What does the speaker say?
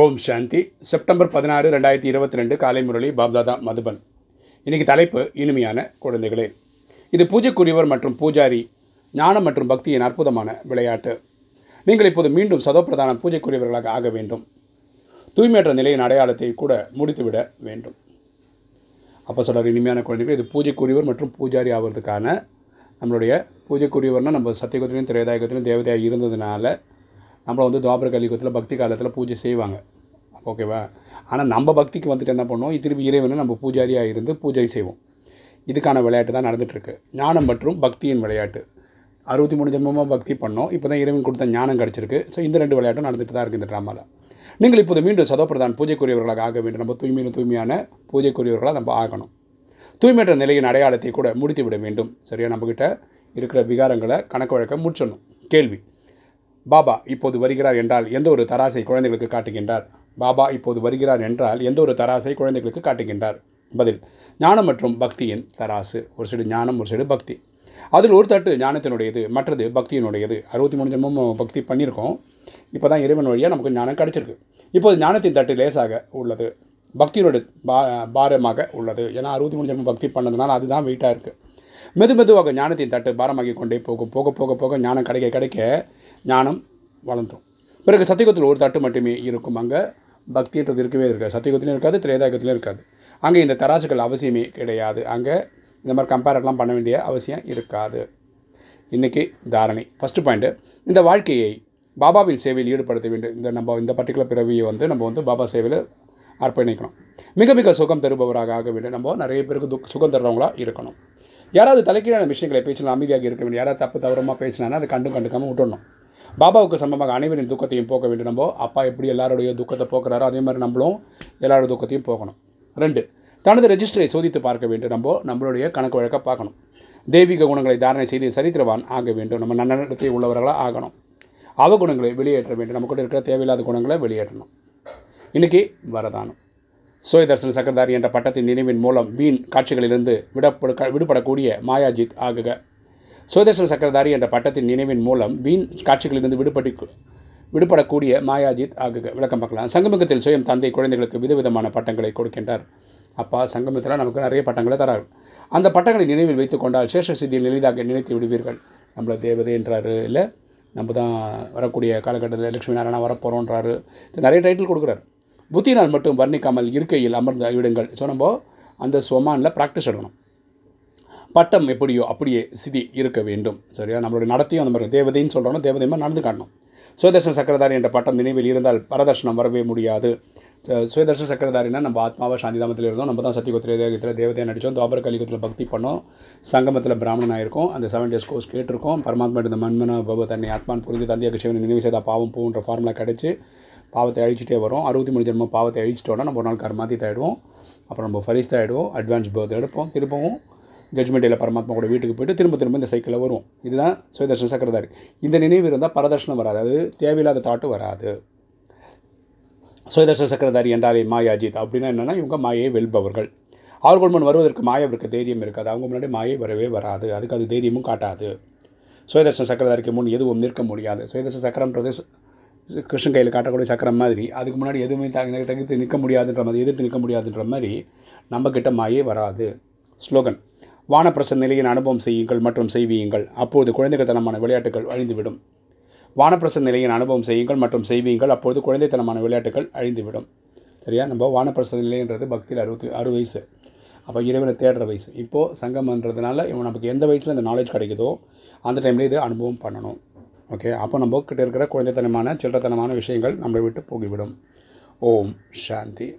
ஓம் சாந்தி. September 16, 2022 காலை முரளி பாப்தாதா மதுபன். இன்றைக்கு தலைப்பு இனிமையான குழந்தைகளே. இது பூஜைக்குரியவர் மற்றும் பூஜாரி, ஞானம் மற்றும் பக்தியின் அற்புதமான விளையாட்டு. நீங்கள் இப்போது மீண்டும் சதோப்பிரதான பூஜைக்குரியவர்களாக ஆக வேண்டும். தூய்மையற்ற நிலையின் அடையாளத்தை கூட முடித்துவிட வேண்டும். அப்போ சொல்கிற இனிமையான குழந்தைகள், இது பூஜைக்குரியவர் மற்றும் பூஜாரி ஆகிறதுக்கான நம்மளுடைய பூஜைக்குரியவர்னால் நம்ம சத்தியகுத்திலையும் திரேதாயுகத்திலையும் தேவதையாக இருந்ததுனால நம்மளை வந்து துவாபர கலியுகத்தில் பக்தி காலத்தில் பூஜை செய்வாங்க, ஓகேவா. ஆனால் நம்ம பக்திக்கு வந்துட்டு என்ன பண்ணுவோம், திரும்பி இறைவனை நம்ம பூஜாரியாக இருந்து பூஜை செய்வோம். இதுக்கான விளையாட்டு தான் நடந்துகிட்ருக்கு. ஞானம் மற்றும் பக்தியின் விளையாட்டு. 63 ஜென்மமாக பக்தி பண்ணோம், இப்போ தான் இறைவன் கொடுத்த ஞானம் கிடச்சிருக்கு. ஸோ இந்த ரெண்டு விளையாட்டும் நடந்துகிட்டு தான் இருக்குது இந்த ட்ராமாவில். நீங்கள் இப்போது மீண்டும் சதோப்பிரதான் பூஜைக்குரியவர்களாக ஆக வேண்டும். நம்ம தூய்மையான பூஜைக்குரியவர்களாக நம்ம ஆகணும். தூய்மையற்ற நிலையின் அடையாளத்தை கூட முடித்து விட வேண்டும். சரியா, நம்மக்கிட்ட இருக்கிற விகாரங்களை கணக்கு வழக்க முடிச்சிடணும். கேள்வி: பாபா இப்போது வருகிறார் என்றால் எந்த ஒரு தராசை குழந்தைகளுக்கு காட்டுகின்றார்? பாபா இப்போது வருகிறார் என்றால் எந்த ஒரு தராசை குழந்தைகளுக்கு காட்டுகின்றார்? பதில்: ஞானம் மற்றும் பக்தியின் தராசு. ஒரு சைடு ஞானம், ஒரு சைடு பக்தி. அதில் ஒரு தட்டு ஞானத்தினுடையது, மற்றது பக்தியினுடையது. 63 ஜென்மமும் பக்தி பண்ணியிருக்கோம், இப்போ தான் இறைவன் வழியாக நமக்கு ஞானம் கிடச்சிருக்கு. இப்போது ஞானத்தின் தட்டு லேசாக உள்ளது, பக்தியினுடைய பாரமாக உள்ளது. ஏன்னா 63 ஜென்மம் பக்தி பண்ணதுனால அதுதான் வெயிட்டாக இருக்குது. மெதுவாக ஞானத்தின் தட்டு பாரமாகி கொண்டே போகும். போக போக போக ஞானம் கிடைக்க கிடைக்க ஞானம் வளர்ந்தோம். பிறகு சத்தியகுத்தில் ஒரு தட்டு மட்டுமே இருக்கும். அங்கே பக்தின்றது இருக்கவே இருக்காது. சத்தியகுத்திலையும் இருக்காது, திரேதாயுகத்திலையும் இருக்காது. அங்கே இந்த தராசுகள் அவசியமே கிடையாது. அங்கே இந்த மாதிரி கம்பேரெல்லாம் பண்ண வேண்டிய அவசியம் இருக்காது. இன்றைக்கி தாரணை. ஃபஸ்ட்டு பாயிண்ட்டு: இந்த வாழ்க்கையை பாபாவின் சேவையில் ஈடுபடுத்த வேண்டும். இந்த பர்டிகுலர் பிறவியை நம்ம பாபா சேவையில் அர்ப்பணிக்கணும். மிக மிக சுகம் தருபவராக ஆக வேண்டும். நம்ம நிறைய பேருக்கு சுகம் தருறவங்களாக இருக்கணும். யாராவது தலைக்கீழான விஷயங்களை பேசினா அமைதியாக இருக்க வேண்டும். யாராவது தப்பு தவறமாக பேசினான்னா அதை கண்டுக்காமல் விட்டுடணும். பாபாவுக்கு சம்பந்தமாக அனைவரின் துக்கத்தையும் போக்க வேண்டும். நம்ம அப்பா எப்படி எல்லாருடைய துக்கத்தை போக்குறாரோ அதே மாதிரி நம்மளும் எல்லாரோட துக்கத்தையும் போக்கணும். 2, தனது ரெஜிஸ்டரை சோதித்து பார்க்க வேண்டும். நம்மளுடைய கணக்கு வழக்க பார்க்கணும். தெய்வீக குணங்களை தாரணை செய்து சரித்திரவான் ஆக வேண்டும். நம்ம நன்னடத்தை உள்ளவர்களாக ஆகணும். அவகுணங்களை வெளியேற்ற வேண்டும். நம்ம கூட இருக்கிற தேவையில்லாத குணங்களை வெளியேற்றணும். இன்றைக்கி வரதானம். சுயதர்சன சக்கரதாரி என்ற பட்டத்தின் நினைவின் மூலம் வீண் காட்சிகளிலிருந்து விடுபடக்கூடிய மாயாஜித் ஆகுக. சுயதர்சன சக்கரதாரி என்ற பட்டத்தின் நினைவின் மூலம் வீண் காட்சிகளிலிருந்து விடுபடக்கூடிய மாயாஜித் ஆகுக. விளக்கம் பார்க்கலாம். சங்கமத்தில் சுயம் தந்தை குழந்தைகளுக்கு விதவிதமான பட்டங்களை கொடுக்கின்றார். அப்பா சங்கமத்தில் நமக்கு நிறைய பட்டங்களை தரார்கள். அந்த பட்டங்களை நினைவில் வைத்துக் கொண்டால் சேஷ சித்தியில் எளிதாக நினைத்து விடுவீர்கள். நம்மளை தேவதை என்றாரு, இல்லை நம்ம தான் வரக்கூடிய காலகட்டத்தில் லட்சுமி நாராயணா வரப்போகிறோன்றாரு, நிறைய டைட்டில் கொடுக்குறாரு. புத்தினால் மட்டும் வர்ணிக்காமல் இருக்கையில் அமர்ந்து விடுங்கள். ஸோ நம்ம அந்த சொமானில் ப்ராக்டிஸ் எடுக்கணும். பட்டம் எப்படியோ அப்படியே சிதி இருக்க வேண்டும். சரியா, நம்மளுடைய நடத்தையும் அந்த மாதிரி தேவதைன்னு சொல்கிறோம், தேவதை மாதிரி நடந்து காட்டணும். சுயதர்சன சக்கரதாரி என்ற பட்டம் நினைவில் இருந்தால் பரதர்ஷனம் வரவே முடியாது. சுயதர்சன சக்கரதாரினா நம்ம ஆத்மாவை சாந்திதாமத்தில் இருந்தோம், நம்ம தான் சத்தியகுத்திர தேவகத்தில் தேவதையாக நடித்தோம், துவாபர கலியுகத்தில் பக்தி பண்ணோம், சங்கமத்தில் பிராமணனாக இருக்கும், அந்த 7 days கோர்ஸ் கேட்டிருக்கோம், பரமாத்மா இந்த மண்மன பப தன்னை ஆத்மான் புரிந்து தந்தையாக சிவனை நினைவு செய்தால் பாவம் பூன்ற ஃபார்முலா கிடைச்சி பாவத்தை அழிச்சிட்டே வரும். 63 ஜென்மம் பாவத்தை அழிச்சிட்டோன்னா நம்ம ஒரு நாள் கர்மாதி தாயிடுவோம், அப்புறம் நம்ம ஃபரிஸ்ட் ஆகிடுவோம், அட்வான்ஸ் பர்த் எடுப்போம், திரும்பவும் ஜட்மெண்ட் இல்லை பரமாத்மா கூட வீட்டுக்கு போய்ட்டு திரும்ப இந்த சைக்கிளில் வருவோம். இதுதான் சுயதர்சன சக்கரதாரி. இந்த நினைவு இருந்தால் பரதர்ஷனம் வராது, அது தேவையில்லாத தாட்டு வராது. சுயதர்சன சக்கரதாரி என்றாலே மாயாஜித் அப்படின்னா என்னென்னா இவங்க மாயை வெல்பவர்கள். அவர்கள் முன் வருவதற்கு மாயவருக்கு தைரியம் இருக்காது, அவங்க முன்னாடி மாயை வரவே வராது, அதுக்கு அது தைரியமும் காட்டாது. சுயதர்சன சக்கரதாரிக்கு முன் எதுவும் நிற்க முடியாது. சுயதர்சன சக்கரம்ன்றது கிருஷ்ணன் கையில் காட்டக்கூடிய சக்கரம் மாதிரி. அதுக்கு முன்னாடி எதுவுமே தகுத்து நிற்க முடியாதுன்ற மாதிரி, எதிர்த்து நிற்க முடியாதுன்ற மாதிரி நம்மக்கிட்ட மாயே வராது. ஸ்லோகன்: வானப்பிரசன் நிலையின் அனுபவம் செய்யுங்கள் மற்றும் செய்வீங்கள், அப்போது குழந்தைத்தனமான விளையாட்டுகள் அழிந்துவிடும். வானப்பிரசன் நிலையின் அனுபவம் செய்யுங்கள் மற்றும் செய்வீங்கள், அப்போது குழந்தைத்தனமான விளையாட்டுகள் அழிந்துவிடும். சரியா, நம்ம வானப்பிரசன் நிலைன்றது பக்தியில் 66 வயசு, அப்போ இறைவனை தேடுற வயசு. இப்போது சங்கம்ன்றதுனால இவன் நமக்கு எந்த வயசில் இந்த நாலேஜ் கிடைக்குதோ அந்த டைமில் இது அனுபவம் பண்ணணும். ஓகே, அப்போ நம்மக்கிட்ட இருக்கிற குழந்தைத்தனமான சில்லறத்தனமான விஷயங்கள் நம்மளை விட்டு போகிவிடும். ஓம் சாந்தி.